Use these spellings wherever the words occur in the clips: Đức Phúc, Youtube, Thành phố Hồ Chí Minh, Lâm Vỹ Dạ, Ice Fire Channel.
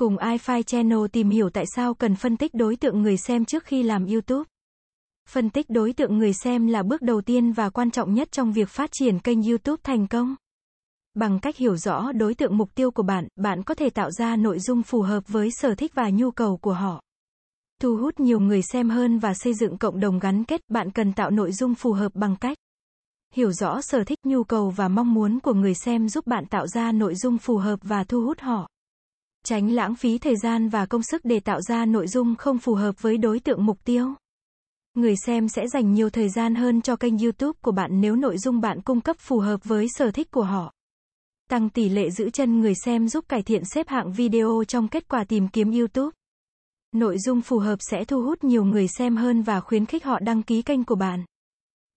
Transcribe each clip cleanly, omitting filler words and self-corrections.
Cùng Ice Fire Channel tìm hiểu tại sao cần phân tích đối tượng người xem trước khi làm YouTube. Phân tích đối tượng người xem là bước đầu tiên và quan trọng nhất trong việc phát triển kênh YouTube thành công. Bằng cách hiểu rõ đối tượng mục tiêu của bạn, bạn có thể tạo ra nội dung phù hợp với sở thích và nhu cầu của họ. Thu hút nhiều người xem hơn và xây dựng cộng đồng gắn kết, bạn cần tạo nội dung phù hợp bằng cách hiểu rõ sở thích, nhu cầu và mong muốn của người xem giúp bạn tạo ra nội dung phù hợp và thu hút họ. Tránh lãng phí thời gian và công sức để tạo ra nội dung không phù hợp với đối tượng mục tiêu. Người xem sẽ dành nhiều thời gian hơn cho kênh YouTube của bạn nếu nội dung bạn cung cấp phù hợp với sở thích của họ. Tăng tỷ lệ giữ chân người xem giúp cải thiện xếp hạng video trong kết quả tìm kiếm YouTube. Nội dung phù hợp sẽ thu hút nhiều người xem hơn và khuyến khích họ đăng ký kênh của bạn.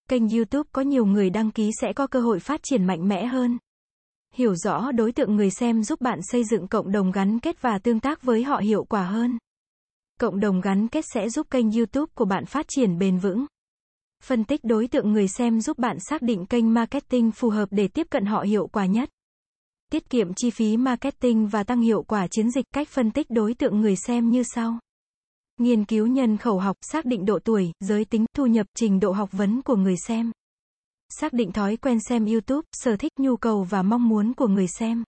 Kênh YouTube có nhiều người đăng ký sẽ có cơ hội phát triển mạnh mẽ hơn. Hiểu rõ đối tượng người xem giúp bạn xây dựng cộng đồng gắn kết và tương tác với họ hiệu quả hơn. Cộng đồng gắn kết sẽ giúp kênh YouTube của bạn phát triển bền vững. Phân tích đối tượng người xem giúp bạn xác định kênh marketing phù hợp để tiếp cận họ hiệu quả nhất. Tiết kiệm chi phí marketing và tăng hiệu quả chiến dịch. Cách phân tích đối tượng người xem như sau. Nghiên cứu nhân khẩu học, xác định độ tuổi, giới tính, thu nhập, trình độ học vấn của người xem. Xác định thói quen xem YouTube, sở thích, nhu cầu và mong muốn của người xem.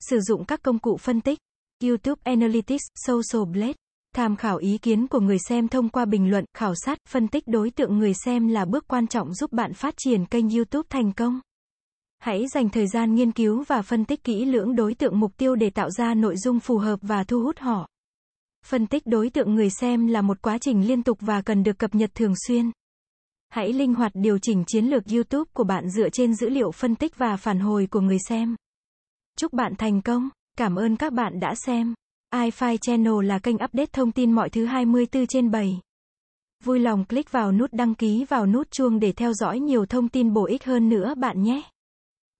Sử dụng các công cụ phân tích, YouTube Analytics, Social Blade. Tham khảo ý kiến của người xem thông qua bình luận, khảo sát, phân tích đối tượng người xem là bước quan trọng giúp bạn phát triển kênh YouTube thành công. Hãy dành thời gian nghiên cứu và phân tích kỹ lưỡng đối tượng mục tiêu để tạo ra nội dung phù hợp và thu hút họ. Phân tích đối tượng người xem là một quá trình liên tục và cần được cập nhật thường xuyên. Hãy linh hoạt điều chỉnh chiến lược YouTube của bạn dựa trên dữ liệu phân tích và phản hồi của người xem. Chúc bạn thành công. Cảm ơn các bạn đã xem. Ice Fire Channel là kênh update thông tin mọi thứ 24/7. Vui lòng click vào nút đăng ký vào nút chuông để theo dõi nhiều thông tin bổ ích hơn nữa bạn nhé.